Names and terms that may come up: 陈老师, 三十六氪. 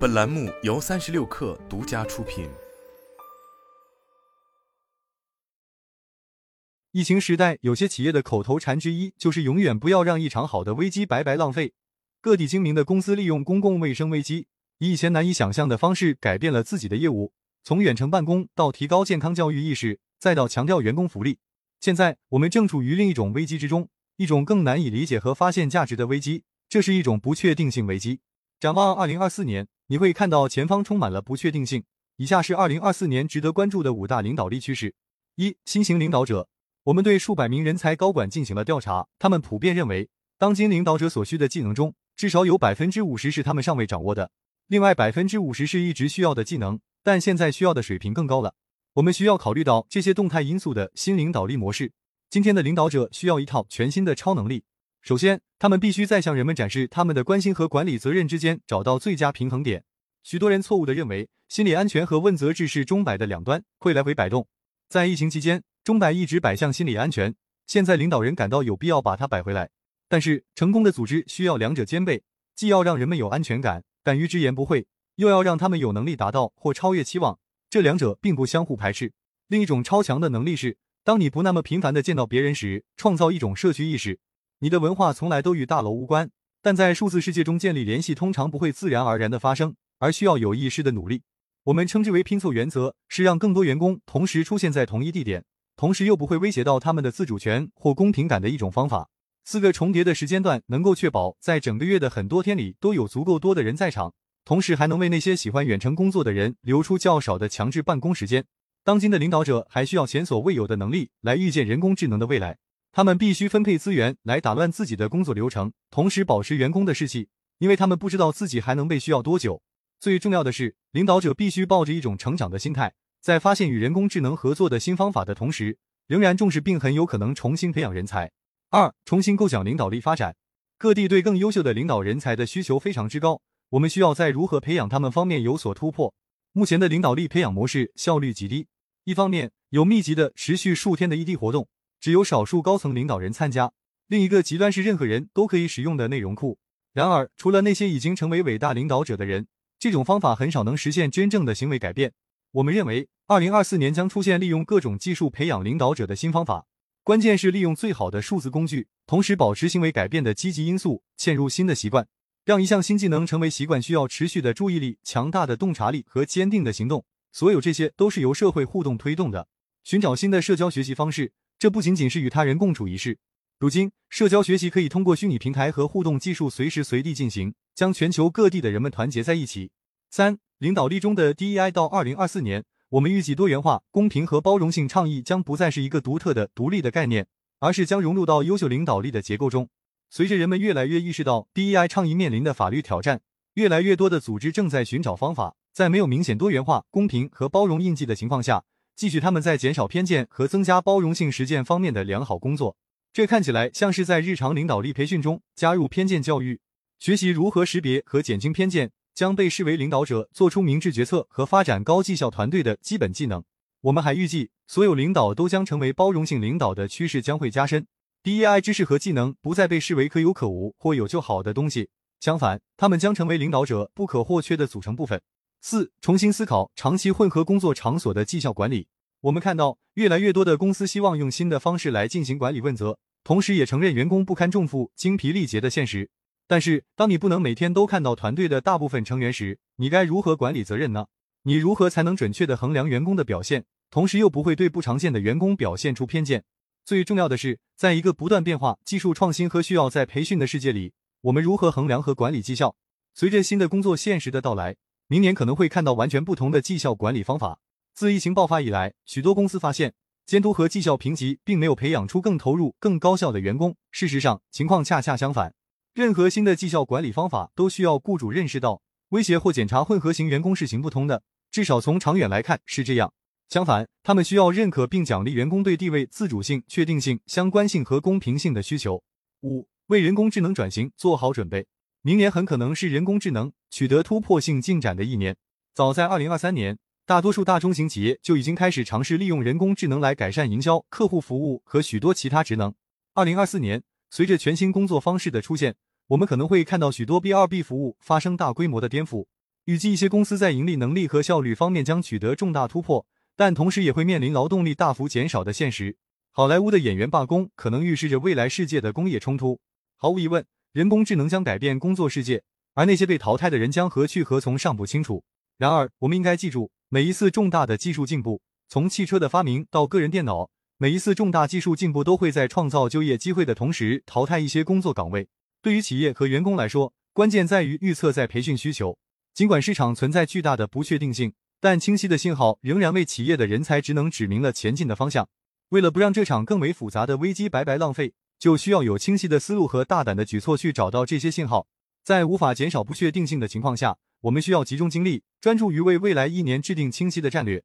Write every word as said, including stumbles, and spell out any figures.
本栏目由三十六氪独家出品。疫情时代，有些企业的口头禅之一就是永远不要让一场好的危机白白浪费。各地精明的公司利用公共卫生危机，以以前难以想象的方式改变了自己的业务，从远程办公到提高健康教育意识，再到强调员工福利。现在我们正处于另一种危机之中，一种更难以理解和发现价值的危机，这是一种不确定性危机。展望二零二四年，你会看到前方充满了不确定性。以下是二零二四年值得关注的五大领导力趋势。一、新型领导者。我们对数百名人才高管进行了调查，他们普遍认为，当今领导者所需的技能中，至少有 百分之五十 是他们尚未掌握的，另外 百分之五十 是一直需要的技能，但现在需要的水平更高了。我们需要考虑到这些动态因素的新领导力模式。今天的领导者需要一套全新的超能力。首先，他们必须在向人们展示他们的关心和管理责任之间找到最佳平衡点。许多人错误地认为，心理安全和问责制是钟摆的两端，会来回摆动。在疫情期间，钟摆一直摆向心理安全，现在领导人感到有必要把它摆回来。但是，成功的组织需要两者兼备，既要让人们有安全感，敢于直言不讳，又要让他们有能力达到或超越期望，这两者并不相互排斥。另一种超强的能力是，当你不那么频繁地见到别人时，创造一种社区意识。你的文化从来都与大楼无关，但在数字世界中建立联系通常不会自然而然地发生，而需要有意识的努力。我们称之为拼凑原则，是让更多员工同时出现在同一地点，同时又不会威胁到他们的自主权或公平感的一种方法。四个重叠的时间段能够确保在整个月的很多天里都有足够多的人在场，同时还能为那些喜欢远程工作的人留出较少的强制办公时间。当今的领导者还需要前所未有的能力来预见人工智能的未来。他们必须分配资源来打乱自己的工作流程，同时保持员工的士气，因为他们不知道自己还能被需要多久。最重要的是，领导者必须抱着一种成长的心态，在发现与人工智能合作的新方法的同时，仍然重视并很有可能重新培养人才。二、重新构想领导力发展。各地对更优秀的领导人才的需求非常之高，我们需要在如何培养他们方面有所突破。目前的领导力培养模式效率极低，一方面有密集的持续数天的异地活动，只有少数高层领导人参加，另一个极端是任何人都可以使用的内容库。然而，除了那些已经成为伟大领导者的人，这种方法很少能实现真正的行为改变。我们认为二零二四年将出现利用各种技术培养领导者的新方法，关键是利用最好的数字工具，同时保持行为改变的积极因素，嵌入新的习惯。让一项新技能成为习惯需要持续的注意力、强大的洞察力和坚定的行动，所有这些都是由社会互动推动的。寻找新的社交学习方式，这不仅仅是与他人共处一室。如今，社交学习可以通过虚拟平台和互动技术随时随地进行，将全球各地的人们团结在一起。三、领导力中的 D E I 到二零二四年，我们预计多元化、公平和包容性倡议将不再是一个独特的、独立的概念，而是将融入到优秀领导力的结构中。随着人们越来越意识到 D E I 倡议面临的法律挑战，越来越多的组织正在寻找方法，在没有明显多元化、公平和包容印记的情况下，继续他们在减少偏见和增加包容性实践方面的良好工作。这看起来像是在日常领导力培训中加入偏见教育，学习如何识别和减轻偏见，将被视为领导者做出明智决策和发展高绩效团队的基本技能。我们还预计，所有领导都将成为包容性领导的趋势将会加深。D E I 知识和技能不再被视为可有可无或有就好的东西，相反，他们将成为领导者不可或缺的组成部分。四、重新思考长期混合工作场所的绩效管理。我们看到，越来越多的公司希望用新的方式来进行管理问责，同时也承认员工不堪重负、精疲力竭的现实。但是，当你不能每天都看到团队的大部分成员时，你该如何管理责任呢？你如何才能准确地衡量员工的表现，同时又不会对不常见的员工表现出偏见？最重要的是，在一个不断变化、技术创新和需要在培训的世界里，我们如何衡量和管理绩效？随着新的工作现实的到来，明年可能会看到完全不同的绩效管理方法。自疫情爆发以来，许多公司发现，监督和绩效评级并没有培养出更投入、更高效的员工。事实上，情况恰恰相反。任何新的绩效管理方法都需要雇主认识到，威胁或检查混合型员工是行不通的，至少从长远来看是这样。相反，他们需要认可并奖励员工对地位、自主性、确定性、相关性和公平性的需求。五、为人工智能转型做好准备。明年很可能是人工智能取得突破性进展的一年。早在二零二三年，大多数大中型企业就已经开始尝试利用人工智能来改善营销、客户服务和许多其他职能。二零二四年，随着全新工作方式的出现，我们可能会看到许多 B 二 B 服务发生大规模的颠覆。预计一些公司在盈利能力和效率方面将取得重大突破，但同时也会面临劳动力大幅减少的现实。好莱坞的演员罢工可能预示着未来世界的工业冲突。毫无疑问，人工智能将改变工作世界，而那些被淘汰的人将何去何从尚不清楚。然而，我们应该记住，每一次重大的技术进步，从汽车的发明到个人电脑，每一次重大技术进步都会在创造就业机会的同时淘汰一些工作岗位。对于企业和员工来说，关键在于预测在培训需求。尽管市场存在巨大的不确定性，但清晰的信号仍然为企业的人才职能指明了前进的方向。为了不让这场更为复杂的危机白白浪费，就需要有清晰的思路和大胆的举措去找到这些信号。在无法减少不确定性的情况下，我们需要集中精力，专注于为未来一年制定清晰的战略。